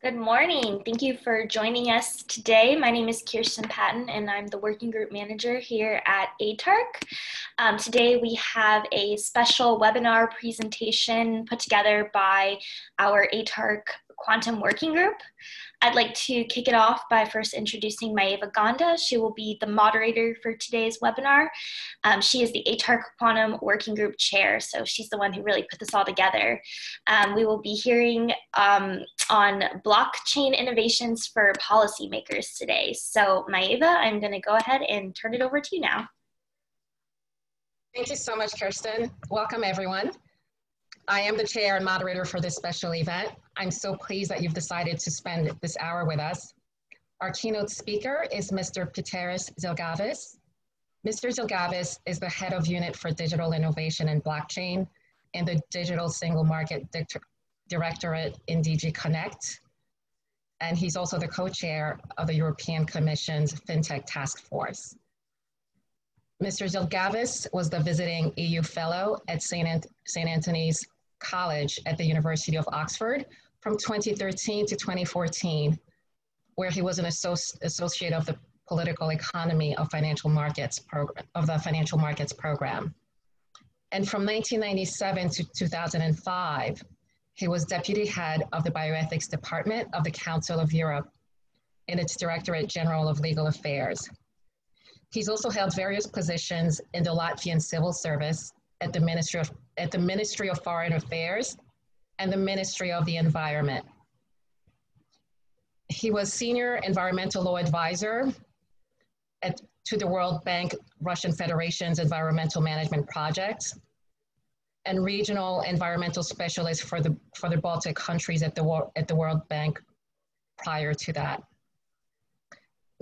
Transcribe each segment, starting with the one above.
Good morning. Thank you for joining us today. My name is Kirsten Patton and I'm the Working Group Manager here at ATARC. Today we have a special webinar presentation put together by our ATARC Quantum Working Group. I'd like to kick it off by first introducing Maeva Gonda. She will be the moderator for today's webinar. She is the ATARC Quantum Working Group Chair, so she's the one who really put this all together. We will be hearing on blockchain innovations for policymakers today. So Maeva, I'm going to go ahead and turn it over to you now. Thank you so much, Kirsten. Welcome, everyone. I am the chair and moderator for this special event. I'm so pleased that you've decided to spend this hour with us. Our keynote speaker is Mr. Peteris Zilgavis. Mr. Zilgavis is the head of unit for digital innovation and blockchain in the Digital Single Market Directorate in DG Connect. And he's also the co-chair of the European Commission's FinTech Task Force. Mr. Zilgavis was the visiting EU fellow at Saint Anthony's College at the University of Oxford from 2013 to 2014, where he was an associate of the political economy of the financial markets program. And from 1997 to 2005, he was deputy head of the bioethics department of the Council of Europe in its Directorate General of Legal Affairs. He's also held various positions in the Latvian civil service at the Ministry of Foreign Affairs and the Ministry of the Environment. He was senior environmental law advisor to the World Bank Russian Federation's environmental management project and regional environmental specialist for the Baltic countries at the World Bank prior to that.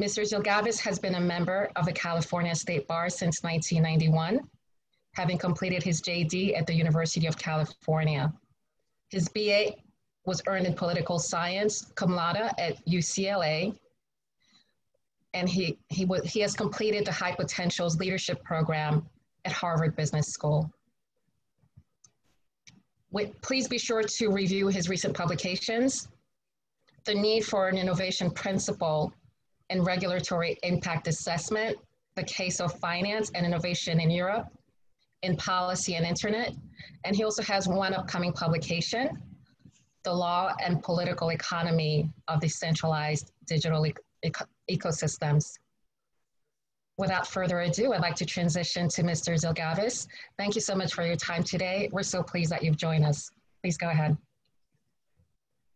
Mr. Zilgavis has been a member of the California State Bar since 1991, having completed his JD at the University of California. His BA was earned in political science, cum laude, at UCLA, and he has completed the High Potentials Leadership Program at Harvard Business School. Please be sure to review his recent publications. The Need for an Innovation Principle and Regulatory Impact Assessment, The Case of Finance and Innovation in Europe, in Policy and Internet. And he also has one upcoming publication, The Law and Political Economy of Decentralized Digital Ecosystems. Without further ado, I'd like to transition to Mr. Zilgavis. Thank you so much for your time today. We're so pleased that you've joined us. Please go ahead.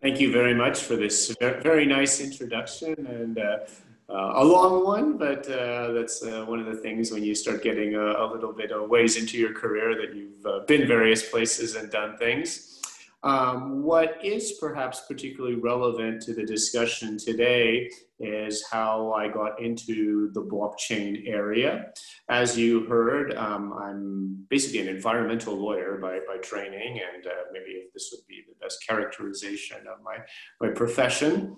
Thank you very much for this very nice introduction and a long one, but that's one of the things when you start getting a little bit of ways into your career that you've been various places and done things. What is perhaps particularly relevant to the discussion today is how I got into the blockchain area. As you heard, I'm basically an environmental lawyer by training, and maybe this would be the best characterization of my profession,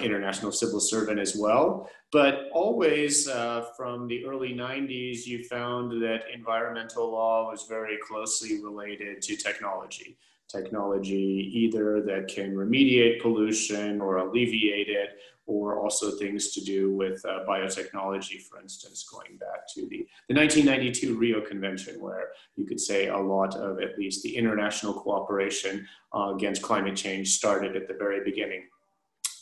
international civil servant as well. But always from the early 90s, you found that environmental law was very closely related to technology. Technology either that can remediate pollution or alleviate it, or also things to do with biotechnology, for instance, going back to the 1992 Rio Convention, where you could say a lot of at least the international cooperation against climate change started at the very beginning.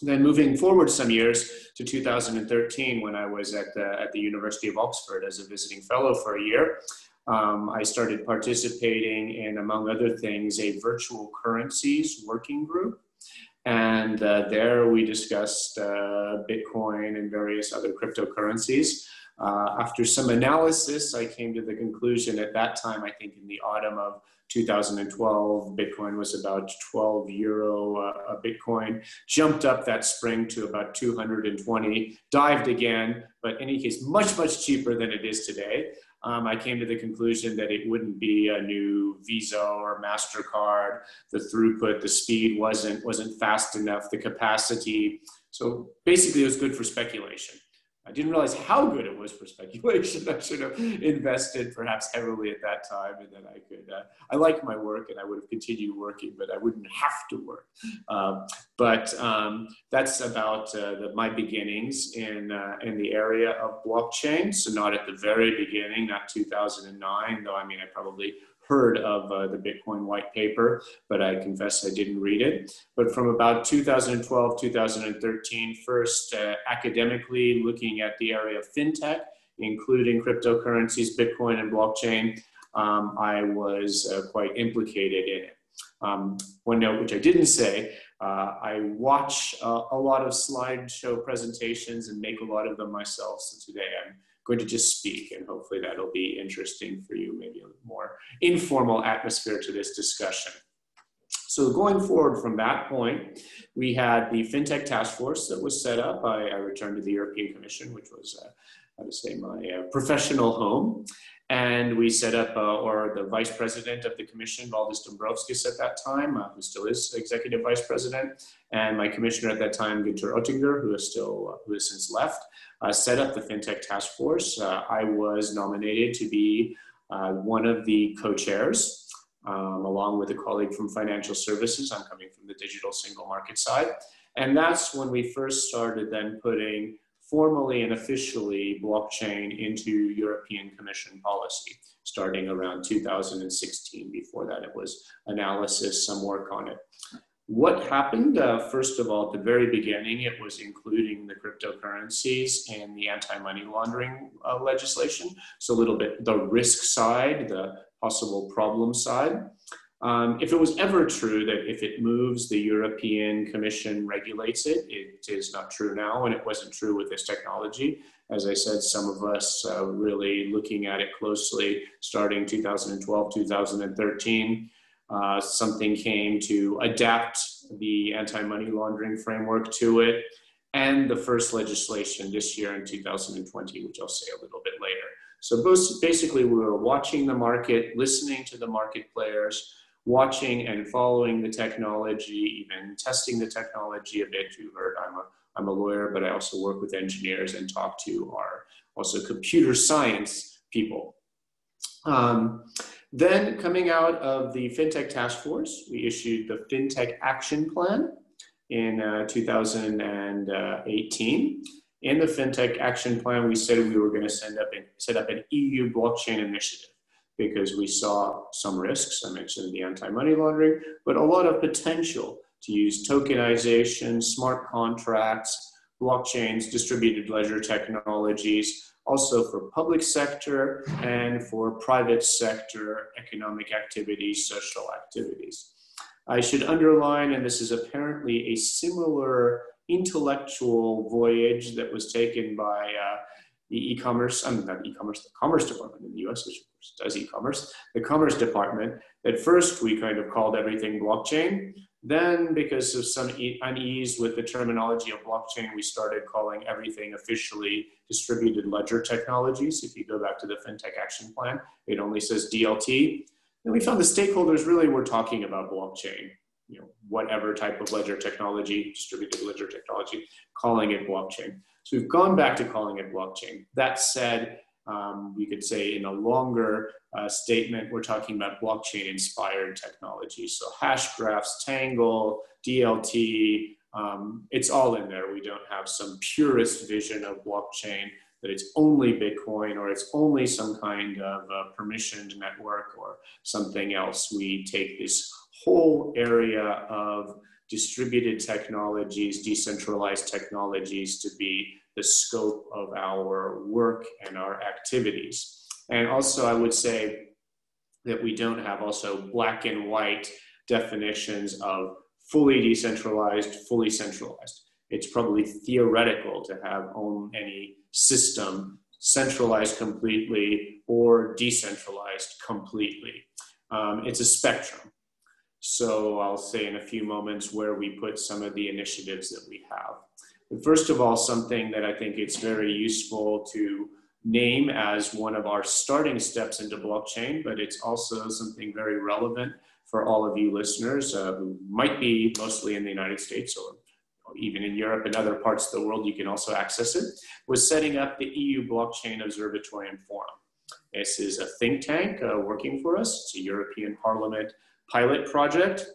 Then moving forward some years to 2013, when I was at the University of Oxford as a visiting fellow for a year, I started participating in, among other things, a virtual currencies working group. And there we discussed Bitcoin and various other cryptocurrencies. After some analysis, I came to the conclusion at that time, I think in the autumn of 2012, Bitcoin was about 12 euro a Bitcoin, jumped up that spring to about 220, dived again, but in any case, much, much cheaper than it is today. I came to the conclusion that it wouldn't be a new Visa or MasterCard. The throughput, the speed wasn't fast enough, the capacity. So basically it was good for speculation. I didn't realize how good it was for speculation. I should have invested perhaps heavily at that time, and then I could, I liked my work and I would have continued working, but I wouldn't have to work. That's about my beginnings in the area of blockchain. So not at the very beginning, not 2009, though, I mean, I probably heard of the Bitcoin white paper, but I confess I didn't read it. But from about 2012, 2013, first academically looking at the area of fintech, including cryptocurrencies, Bitcoin and blockchain, I was quite implicated in it. One note, which I didn't say, I watch a lot of slideshow presentations and make a lot of them myself. So today I'm going to just speak, and hopefully that'll be interesting for you, maybe a more informal atmosphere to this discussion. So going forward from that point, we had the FinTech Task Force that was set up. I returned to the European Commission, which was, I would say, my professional home. And we set up, or the vice president of the commission, Valdis Dombrovskis at that time, who still is executive vice president, and my commissioner at that time, Günter Oettinger, who has since left, set up the FinTech Task Force. I was nominated to be one of the co-chairs, along with a colleague from financial services. I'm coming from the digital single market side. And that's when we first started then putting formally and officially blockchain into European Commission policy, starting around 2016. Before that, it was analysis, some work on it. What happened? First of all, at the very beginning, it was including the cryptocurrencies and the anti-money laundering legislation. So a little bit the risk side, the possible problem side. If it was ever true that if it moves, the European Commission regulates it, it is not true now, and it wasn't true with this technology. As I said, some of us really looking at it closely, starting 2012, 2013, something came to adapt the anti-money laundering framework to it, and the first legislation this year in 2020, which I'll say a little bit later. So basically, we were watching the market, listening to the market players, watching and following the technology, even testing the technology a bit. You heard I'm a lawyer, but I also work with engineers and talk to our also computer science people. Then coming out of the FinTech Task Force, we issued the FinTech Action Plan in 2018. In the FinTech Action Plan, we said we were going to set up an EU blockchain initiative, because we saw some risks. I mentioned the anti-money laundering, but a lot of potential to use tokenization, smart contracts, blockchains, distributed ledger technologies, also for public sector and for private sector economic activities, social activities. I should underline, and this is apparently a similar intellectual voyage that was taken by the e-commerce, I mean, not e-commerce, the commerce department in the US, which of course does e-commerce, the commerce department. At first, we kind of called everything blockchain. Then, because of some unease with the terminology of blockchain, we started calling everything officially distributed ledger technologies. If you go back to the FinTech Action Plan, it only says DLT. And we found the stakeholders really were talking about blockchain, you know, whatever type of ledger technology, distributed ledger technology, calling it blockchain. So we've gone back to calling it blockchain. That said, we could say in a longer statement, we're talking about blockchain-inspired technology. So hash graphs, Tangle, DLT, it's all in there. We don't have some purist vision of blockchain that it's only Bitcoin or it's only some kind of permissioned network or something else. We take this whole area of distributed technologies, decentralized technologies to be the scope of our work and our activities. And also I would say that we don't have also black and white definitions of fully decentralized, fully centralized. It's probably theoretical to have any system centralized completely or decentralized completely. It's a spectrum. So I'll say in a few moments where we put some of the initiatives that we have. But first of all, something that I think it's very useful to name as one of our starting steps into blockchain, but it's also something very relevant for all of you listeners who might be mostly in the United States or even in Europe and other parts of the world, you can also access it, was setting up the EU Blockchain Observatory and Forum. This is a think tank working for us. It's a European Parliament pilot project.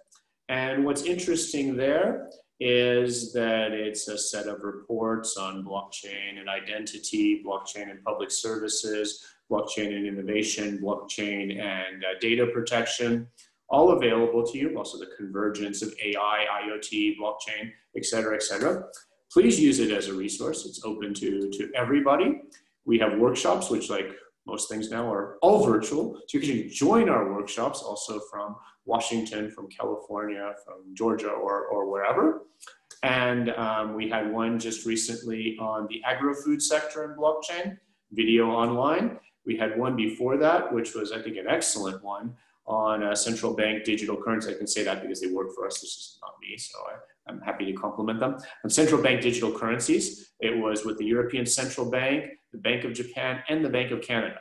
And what's interesting there is that it's a set of reports on blockchain and identity, blockchain and public services, blockchain and innovation, blockchain and data protection, all available to you. Also the convergence of AI, IoT, blockchain, et cetera, et cetera. Please use it as a resource. It's open to everybody. We have workshops, which like most things now are all virtual. So you can join our workshops also from Washington, from California, from Georgia, or wherever. And we had one just recently on the agri-food sector and blockchain, video online. We had one before that, which was, I think, an excellent one on central bank digital currency. I can say that because they work for us. This is not me, so I'm happy to compliment them. On central bank digital currencies, it was with the European Central Bank, the Bank of Japan, and the Bank of Canada.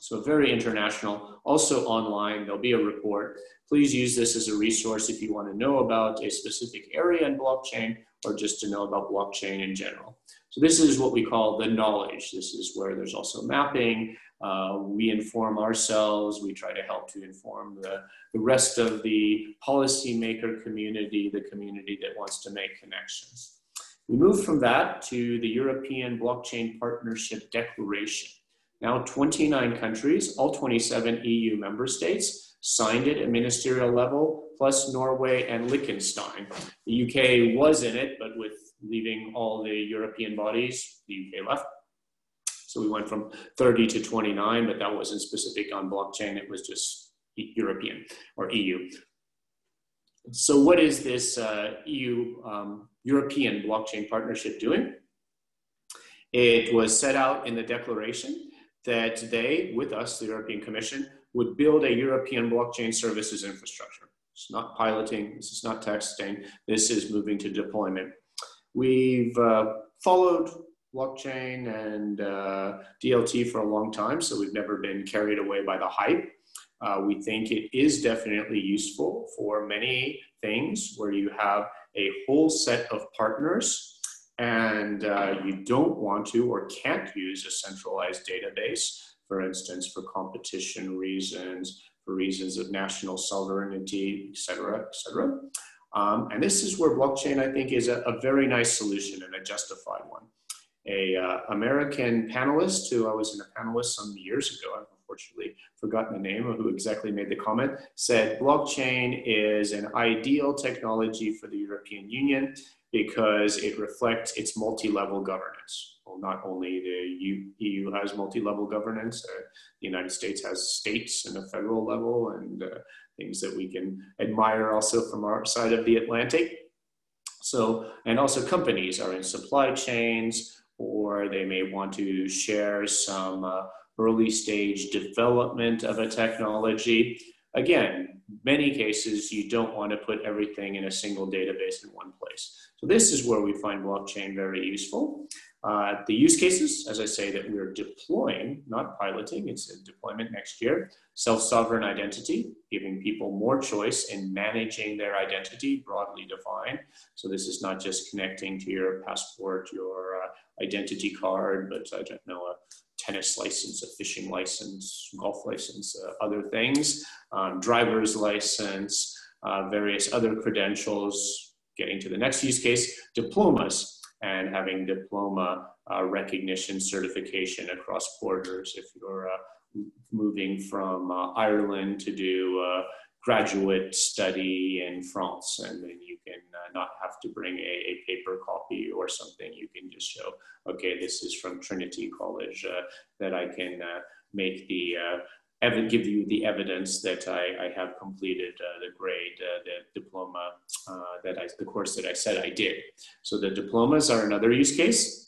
So very international, also online. There'll be a report. Please use this as a resource if you want to know about a specific area in blockchain or just to know about blockchain in general. So this is what we call the knowledge. This is where there's also mapping. We inform ourselves. We try to help to inform the rest of the policymaker community, the community that wants to make connections. We move from that to the European Blockchain Partnership Declaration. Now 29 countries, all 27 EU member states, signed it at ministerial level, plus Norway and Liechtenstein. The UK was in it, but with leaving all the European bodies, the UK left. So we went from 30 to 29, but that wasn't specific on blockchain. It was just European or EU. So what is this EU European Blockchain Partnership doing? It was set out in the declaration that they, with us, the European Commission, would build a European blockchain services infrastructure. It's not piloting, this is not testing, this is moving to deployment. We've followed blockchain and DLT for a long time, so we've never been carried away by the hype. We think it is definitely useful for many things where you have a whole set of partners and you don't want to or can't use a centralized database, for instance, for competition reasons, for reasons of national sovereignty, et cetera, et cetera. And this is where blockchain, I think, is a very nice solution and a justified one. A American panelist who I was in a panelist some years ago, I've unfortunately forgotten the name of who exactly made the comment, said blockchain is an ideal technology for the European Union because it reflects its multi-level governance. Well, not only the EU has multi-level governance, the United States has states and a federal level and things that we can admire also from our side of the Atlantic. So, and also companies are in supply chains, or they may want to share some early stage development of a technology. Again, many cases, you don't want to put everything in a single database in one place. So this is where we find blockchain very useful. The use cases, as I say, that we're deploying, not piloting, it's a deployment next year, self-sovereign identity, giving people more choice in managing their identity, broadly defined. So this is not just connecting to your passport, your identity card, but I don't know, a tennis license, a fishing license, golf license, other things, driver's license, various other credentials. Getting to the next use case, diplomas, and having diploma recognition certification across borders. If you're moving from Ireland to do graduate study in France, and then you can not have to bring a paper copy or something, you can just show, okay, this is from Trinity College, that I can make the, give you the evidence that I have completed the grade, the diploma, the course that I said I did. So the diplomas are another use case.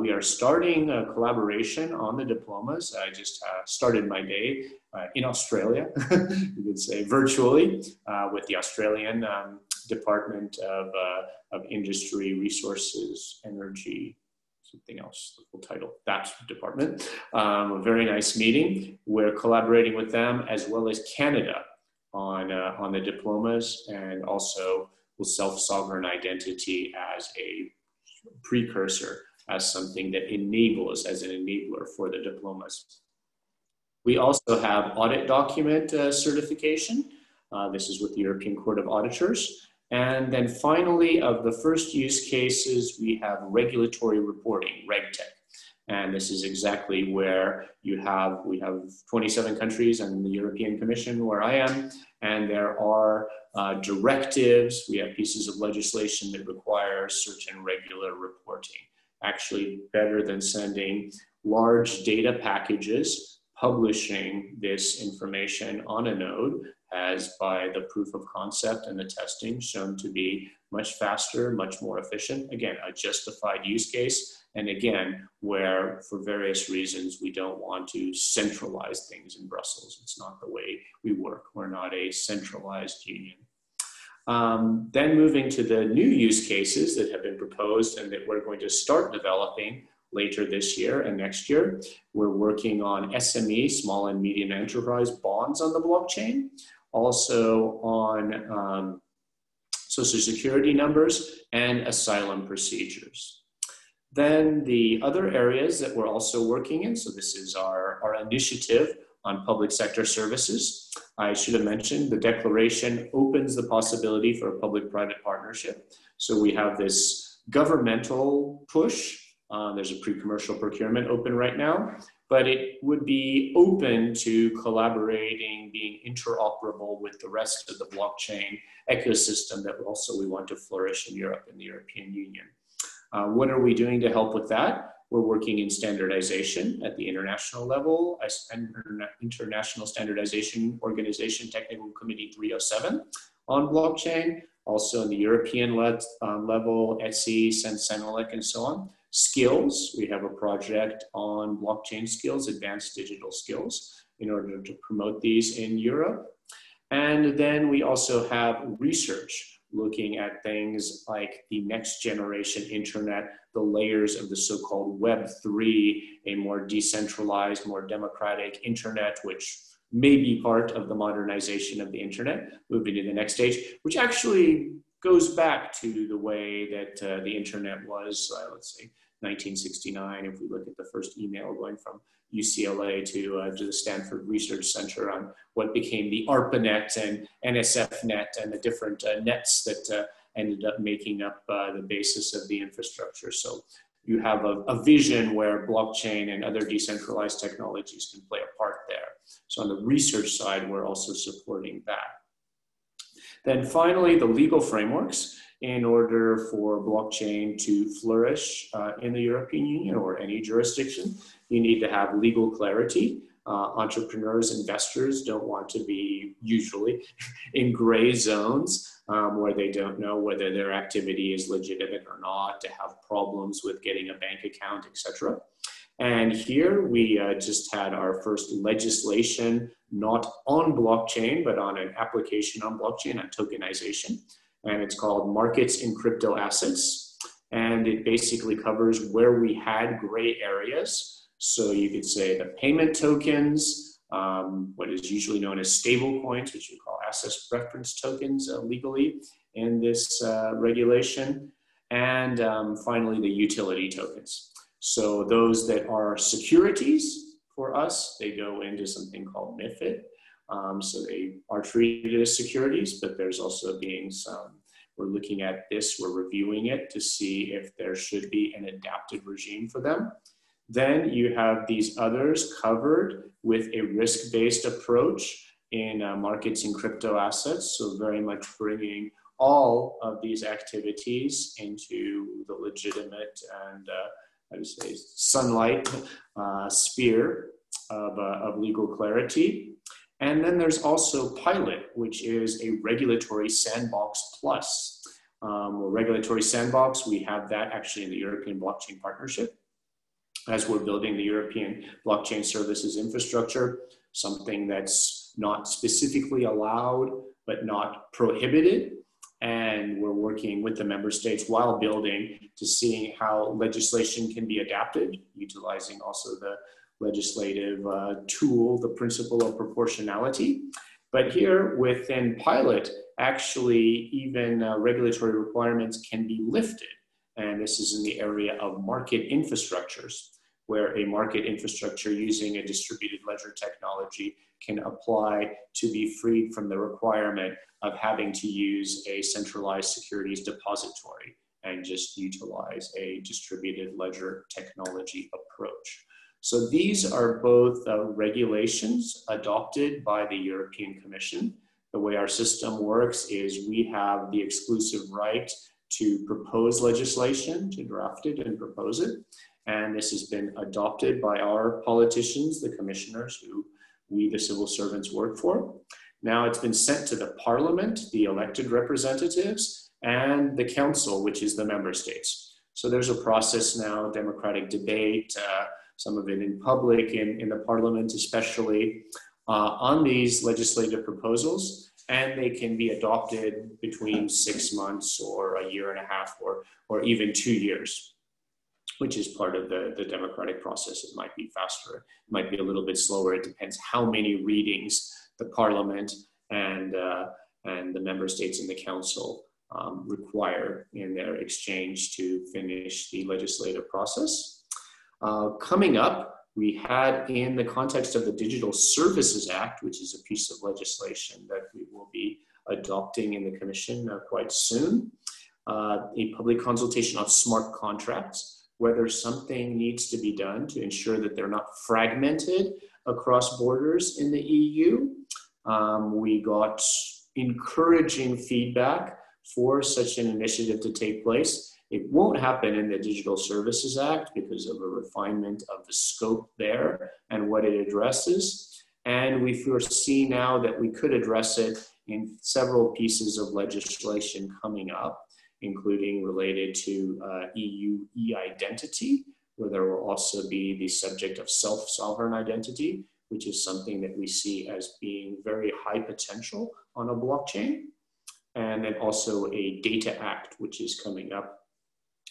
We are starting a collaboration on the diplomas. I just started my day in Australia, you could say virtually, with the Australian Department of Industry, Resources, Energy, something else, the full title, that department. A very nice meeting. We're collaborating with them as well as Canada on the diplomas, and also with self-sovereign identity as a precursor, as something that enables, as an enabler for the diplomas. We also have audit document certification. This is with the European Court of Auditors. And then finally, of the first use cases, we have regulatory reporting, RegTech. And this is exactly where you have, we have 27 countries and the European Commission where I am, and there are directives, we have pieces of legislation that require certain regular reporting. Actually, better than sending large data packages, publishing this information on a node has, by the proof of concept and the testing, shown to be much faster, much more efficient. Again, a justified use case. And again, where for various reasons, we don't want to centralize things in Brussels. It's not the way we work. We're not a centralized union. Then moving to the new use cases that have been proposed and that we're going to start developing later this year and next year, we're working on SME, small and medium enterprise bonds on the blockchain, also on social security numbers and asylum procedures. Then the other areas that we're also working in, so this is our initiative on public sector services. I should have mentioned the declaration opens the possibility for a public-private partnership. So we have this governmental push. There's a pre-commercial procurement open right now, but it would be open to collaborating, being interoperable with the rest of the blockchain ecosystem that also we want to flourish in Europe and the European Union. What are we doing to help with that? We're working in standardization at the international level, International Standardization Organization Technical Committee 307 on blockchain, also in the European level, EPSI, Senelec, and so on. Skills, we have a project on blockchain skills, advanced digital skills, in order to promote these in Europe. And then we also have research, looking at things like the next generation internet, the layers of the so-called Web3, a more decentralized, more democratic internet, which may be part of the modernization of the internet, moving to the next stage, which actually goes back to the way that the internet was, let's say, 1969, if we look at the first email going from UCLA to the Stanford Research Center on what became the ARPANET and NSFNET and the different nets that ended up making up the basis of the infrastructure. So you have a vision where blockchain and other decentralized technologies can play a part there. So on the research side, we're also supporting that. Then finally, the legal frameworks in order for blockchain to flourish in the European Union or any jurisdiction. You need to have legal clarity. Entrepreneurs, investors don't want to be usually in gray zones where they don't know whether their activity is legitimate or not, to have problems with getting a bank account, etc. And here we just had our first legislation, not on blockchain, but on an application on blockchain, on tokenization. And it's called Markets in Crypto Assets. And it basically covers where we had gray areas. So you could say the payment tokens, what is usually known as stable coins, which we call asset reference tokens legally in this regulation. And finally, the utility tokens. So those that are securities for us, they go into something called MIFID. So they are treated as securities, but there's also being some, we're looking at this, we're reviewing it to see if there should be an adapted regime for them. Then you have these others covered with a risk-based approach in markets and crypto assets. So very much bringing all of these activities into the legitimate and, I would say, sunlight sphere of legal clarity. And then there's also Pilot, which is a regulatory sandbox plus. Regulatory sandbox, we have that actually in the European Blockchain Partnership. As we're building the European blockchain services infrastructure, something that's not specifically allowed, but not prohibited. And we're working with the member states while building to seeing how legislation can be adapted, utilizing also the legislative tool, the principle of proportionality. But here within Pilot, actually even regulatory requirements can be lifted. And this is in the area of market infrastructures, where a market infrastructure using a distributed ledger technology can apply to be freed from the requirement of having to use a centralized securities depository and just utilize a distributed ledger technology approach. So these are both regulations adopted by the European Commission. The way our system works is we have the exclusive right to propose legislation, to draft it and propose it. And this has been adopted by our politicians, the commissioners who we, the civil servants, work for. Now it's been sent to the parliament, the elected representatives, and the council, which is the member states. So there's a process now, democratic debate, some of it in public, in the parliament especially, on these legislative proposals, and they can be adopted between 6 months or a year and a half or even 2 years, which is part of the democratic process. It might be faster, it might be a little bit slower. It depends how many readings the parliament and the member states and the council require in their exchange to finish the legislative process. Coming up, we had, in the context of the Digital Services Act, which is a piece of legislation that we will be adopting in the Commission quite soon, a public consultation on smart contracts, whether something needs to be done to ensure that they're not fragmented across borders in the EU. We got encouraging feedback for such an initiative to take place. It won't happen in the Digital Services Act because of a refinement of the scope there and what it addresses. And we foresee now that we could address it in several pieces of legislation coming up, including related to EU e-identity, where there will also be the subject of self-sovereign identity, which is something that we see as being very high potential on a blockchain. And then also a Data Act, which is coming up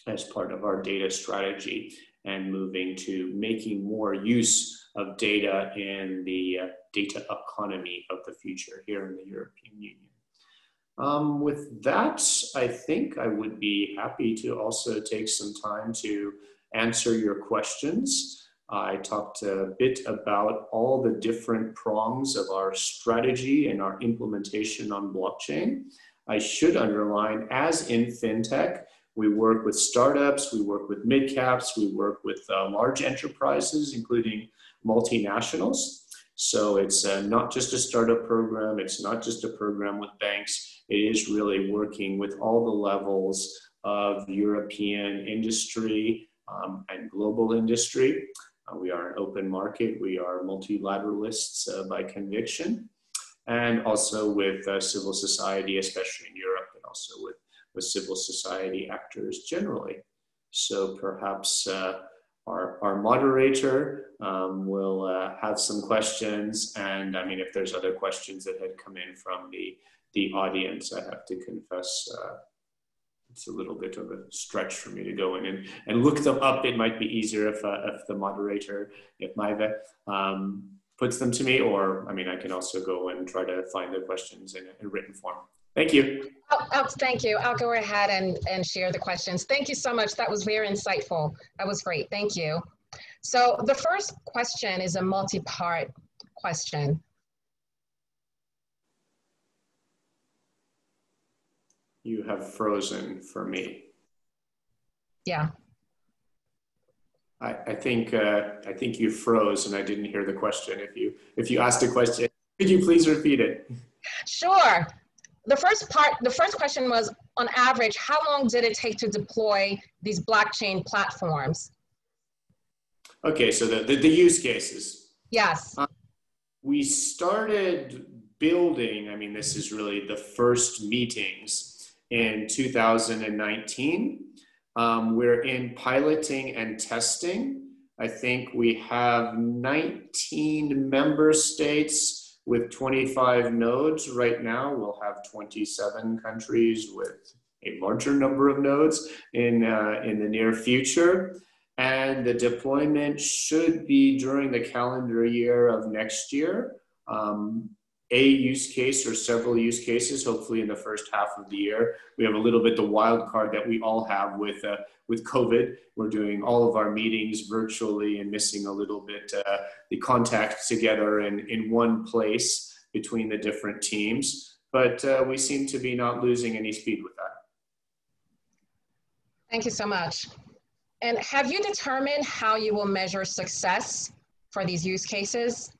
as part of our data strategy and moving to making more use of data in the data economy of the future here in the European Union. With that, I think I would be happy to also take some time to answer your questions. I talked a bit about all the different prongs of our strategy and our implementation on blockchain. I should underline, as in fintech, we work with startups, we work with mid-caps, we work with large enterprises, including multinationals. So it's not just a startup program, it's not just a program with banks, it is really working with all the levels of European industry and global industry. We are an open market, we are multilateralists by conviction, and also with civil society, especially in Europe, and also with civil society actors generally. So perhaps our moderator will have some questions. And I mean, if there's other questions that had come in from the audience, I have to confess, it's a little bit of a stretch for me to go in and look them up. It might be easier if the moderator, if Maeva, puts them to me, or I mean, I can also go and try to find the questions in written form. Thank you. Oh, thank you. I'll go ahead and share the questions. Thank you so much. That was very insightful. That was great. Thank you. So the first question is a multi-part question. You have frozen for me. Yeah. I think you froze and I didn't hear the question. If you asked a question, could you please repeat it? Sure. The first question was, on average, how long did it take to deploy these blockchain platforms? Okay, so the use cases. Yes. We started building, I mean, this is really the first meetings in 2019. We're in piloting and testing. I think we have 19 member states with 25 nodes right now. We'll have 27 countries with a larger number of nodes in the near future. And the deployment should be during the calendar year of next year. a use case or several use cases, hopefully in the first half of the year. We have a little bit the wild card that we all have with COVID. We're doing all of our meetings virtually and missing a little bit the contact together in one place between the different teams. But we seem to be not losing any speed with that. Thank you so much. And have you determined how you will measure success for these use cases?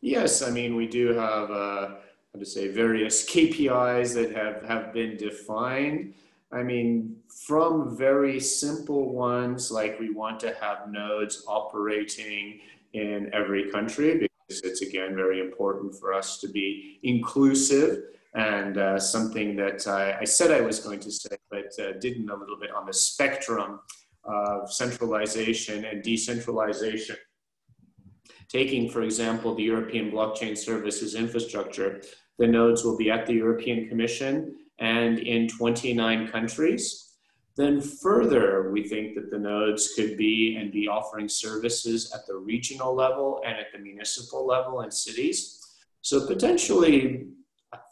Yes, I mean, we do have, how to say, various KPIs that have been defined. I mean, from very simple ones, like we want to have nodes operating in every country, because it's, again, very important for us to be inclusive, and something that I said I was going to say, but didn't, a little bit on the spectrum of centralization and decentralization. Taking, for example, the European Blockchain Services infrastructure, the nodes will be at the European Commission and in 29 countries. Then further, we think that the nodes could be and be offering services at the regional level and at the municipal level in cities. So potentially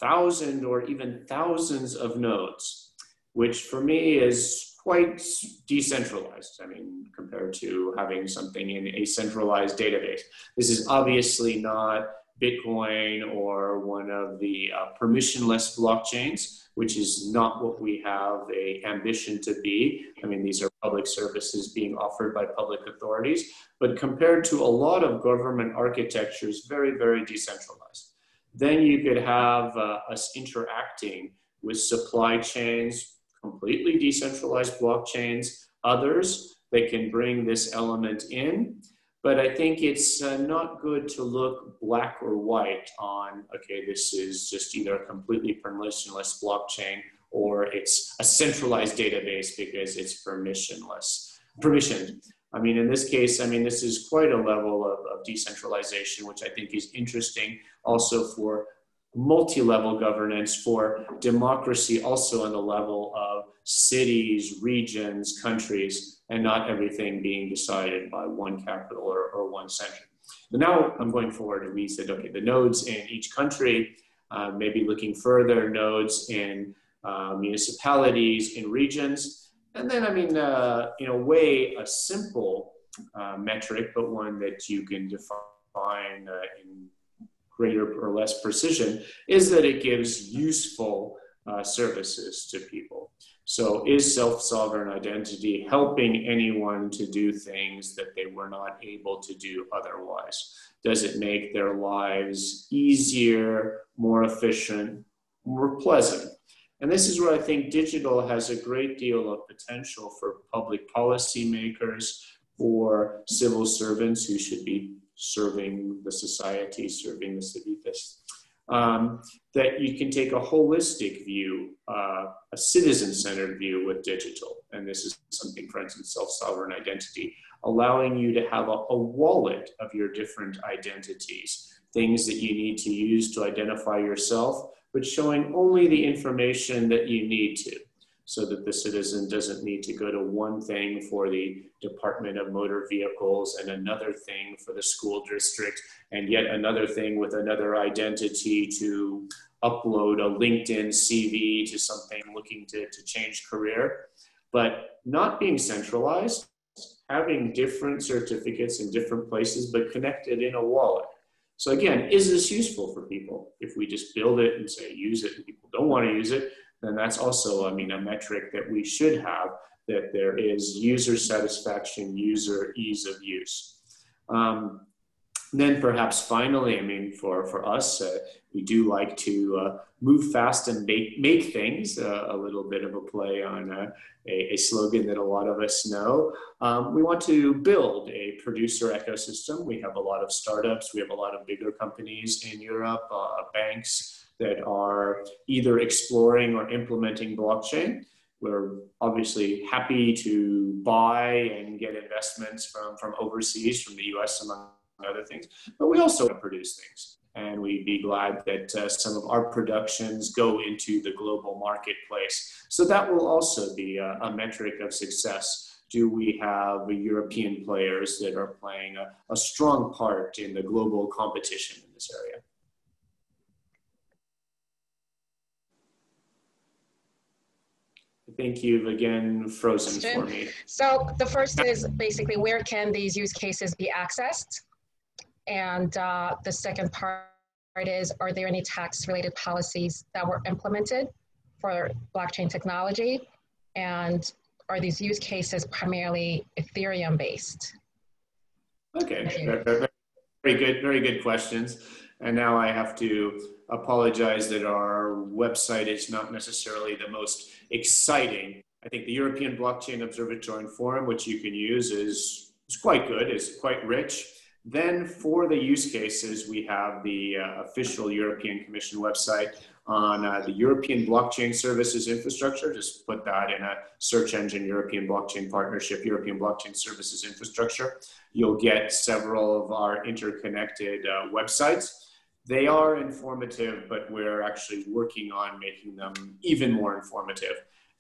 1,000 or even thousands of nodes, which for me is quite decentralized, I mean, compared to having something in a centralized database. This is obviously not Bitcoin or one of the permissionless blockchains, which is not what we have an ambition to be. I mean, these are public services being offered by public authorities, but compared to a lot of government architectures, very, very decentralized. Then you could have us interacting with supply chains, completely decentralized blockchains, others that can bring this element in. But I think it's not good to look black or white on, okay, this is just either a completely permissionless blockchain or it's a centralized database because it's permissioned. I mean, in this case, I mean, this is quite a level of decentralization, which I think is interesting also for multi-level governance, for democracy also on the level of cities, regions, countries, and not everything being decided by one capital or one center. So now I'm going forward, and we said, okay, the nodes in each country, maybe looking further, nodes in municipalities, in regions. And then, I mean, in a way, a simple metric, but one that you can define in greater or less precision, is that it gives useful services to people. So is self-sovereign identity helping anyone to do things that they were not able to do otherwise? Does it make their lives easier, more efficient, more pleasant? And this is where I think digital has a great deal of potential for public policymakers, for civil servants who should be serving the society, serving the civitas. That you can take a holistic view, a citizen-centered view with digital. And this is something, for instance, self-sovereign identity, allowing you to have a wallet of your different identities, things that you need to use to identify yourself, but showing only the information that you need to, so that the citizen doesn't need to go to one thing for the Department of Motor Vehicles and another thing for the school district and yet another thing with another identity to upload a LinkedIn CV to something looking to change career. But not being centralized, having different certificates in different places, but connected in a wallet. So again, is this useful for people? If we just build it and say, use it, and people don't want to use it, then that's also, I mean, a metric that we should have, that there is user satisfaction, user ease of use. Then perhaps finally, I mean, for us, we do like to move fast and make things, a little bit of a play on a slogan that a lot of us know. We want to build a producer ecosystem. We have a lot of startups. We have a lot of bigger companies in Europe, banks that are either exploring or implementing blockchain. We're obviously happy to buy and get investments from overseas, from the US, among other things, but we also produce things, and we'd be glad that some of our productions go into the global marketplace. So that will also be a metric of success. Do we have European players that are playing a strong part in the global competition in this area? think you've again frozen for me. So the first is basically where can these use cases be accessed? And the second part is, are there any tax related policies that were implemented for blockchain technology? And are these use cases primarily Ethereum based? Okay, very good questions. And now I have to apologize that our website is not necessarily the most exciting. I think the European Blockchain Observatory and Forum, which you can use, is quite good, is quite rich. Then for the use cases, we have the official European Commission website on the European Blockchain Services Infrastructure. Just put that in a search engine, European Blockchain Partnership, European Blockchain Services Infrastructure. You'll get several of our interconnected websites. They are informative, but we're actually working on making them even more informative.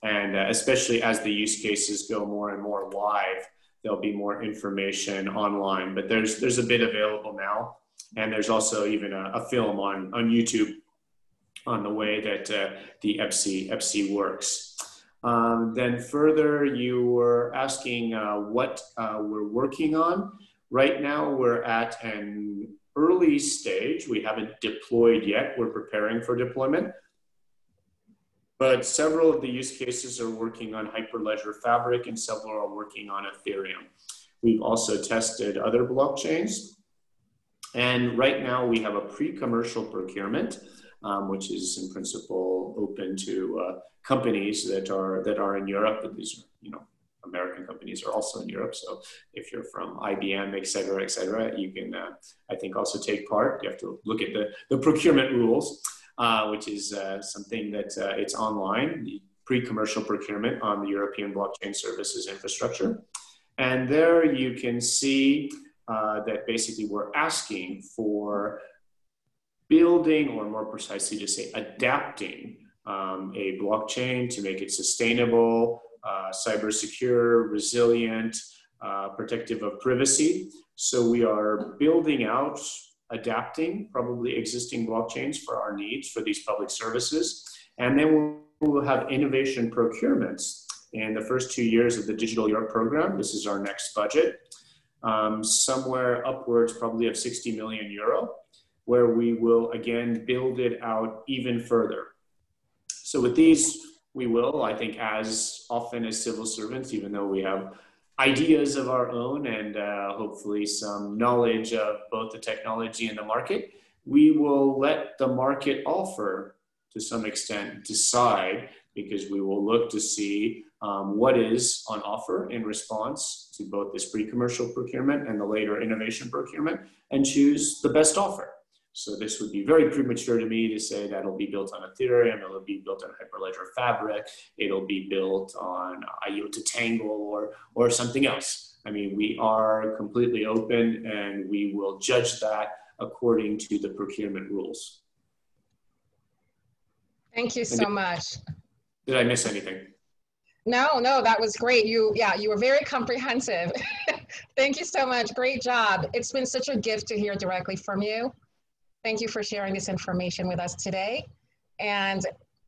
And especially as the use cases go more and more live, there'll be more information online, but there's a bit available now. And there's also even a film on YouTube on the way that the EPSI works. Then further, you were asking what we're working on. Right now, we're at an early stage. We haven't deployed yet. We're preparing for deployment. But several of the use cases are working on Hyperledger Fabric and several are working on Ethereum. We've also tested other blockchains. And right now we have a pre-commercial procurement, which is in principle open to companies that are in Europe, but these are, you know, American companies are also in Europe. So if you're from IBM, et cetera, you can, I think, also take part. You have to look at the procurement rules, which is something that it's online, the pre-commercial procurement on the European Blockchain Services Infrastructure. And there you can see that basically we're asking for building, or more precisely to say adapting, a blockchain to make it sustainable, cyber secure, resilient, protective of privacy. So we are building out, adapting probably existing blockchains for our needs for these public services. And then we'll have innovation procurements in the first 2 years of the Digital Europe program. This is our next budget, somewhere upwards probably of 60 million euro, where we will again build it out even further. So with these, we will, I think, as often as civil servants, even though we have ideas of our own and hopefully some knowledge of both the technology and the market, we will let the market offer, to some extent, decide, because we will look to see what is on offer in response to both this pre-commercial procurement and the later innovation procurement, and choose the best offer. So this would be very premature to me to say that it'll be built on Ethereum, it'll be built on Hyperledger Fabric, it'll be built on IOTA Tangle or something else. I mean, we are completely open and we will judge that according to the procurement rules. Thank you so much. Did I miss anything? No, that was great. You were very comprehensive. Thank you so much, great job. It's been such a gift to hear directly from you. Thank you for sharing this information with us today. And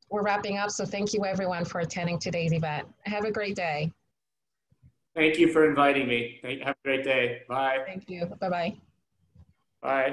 we're wrapping up, so thank you everyone for attending today's event. Have a great day. Thank you for inviting me. Have a great day. Bye. Thank you. Bye-bye. Bye.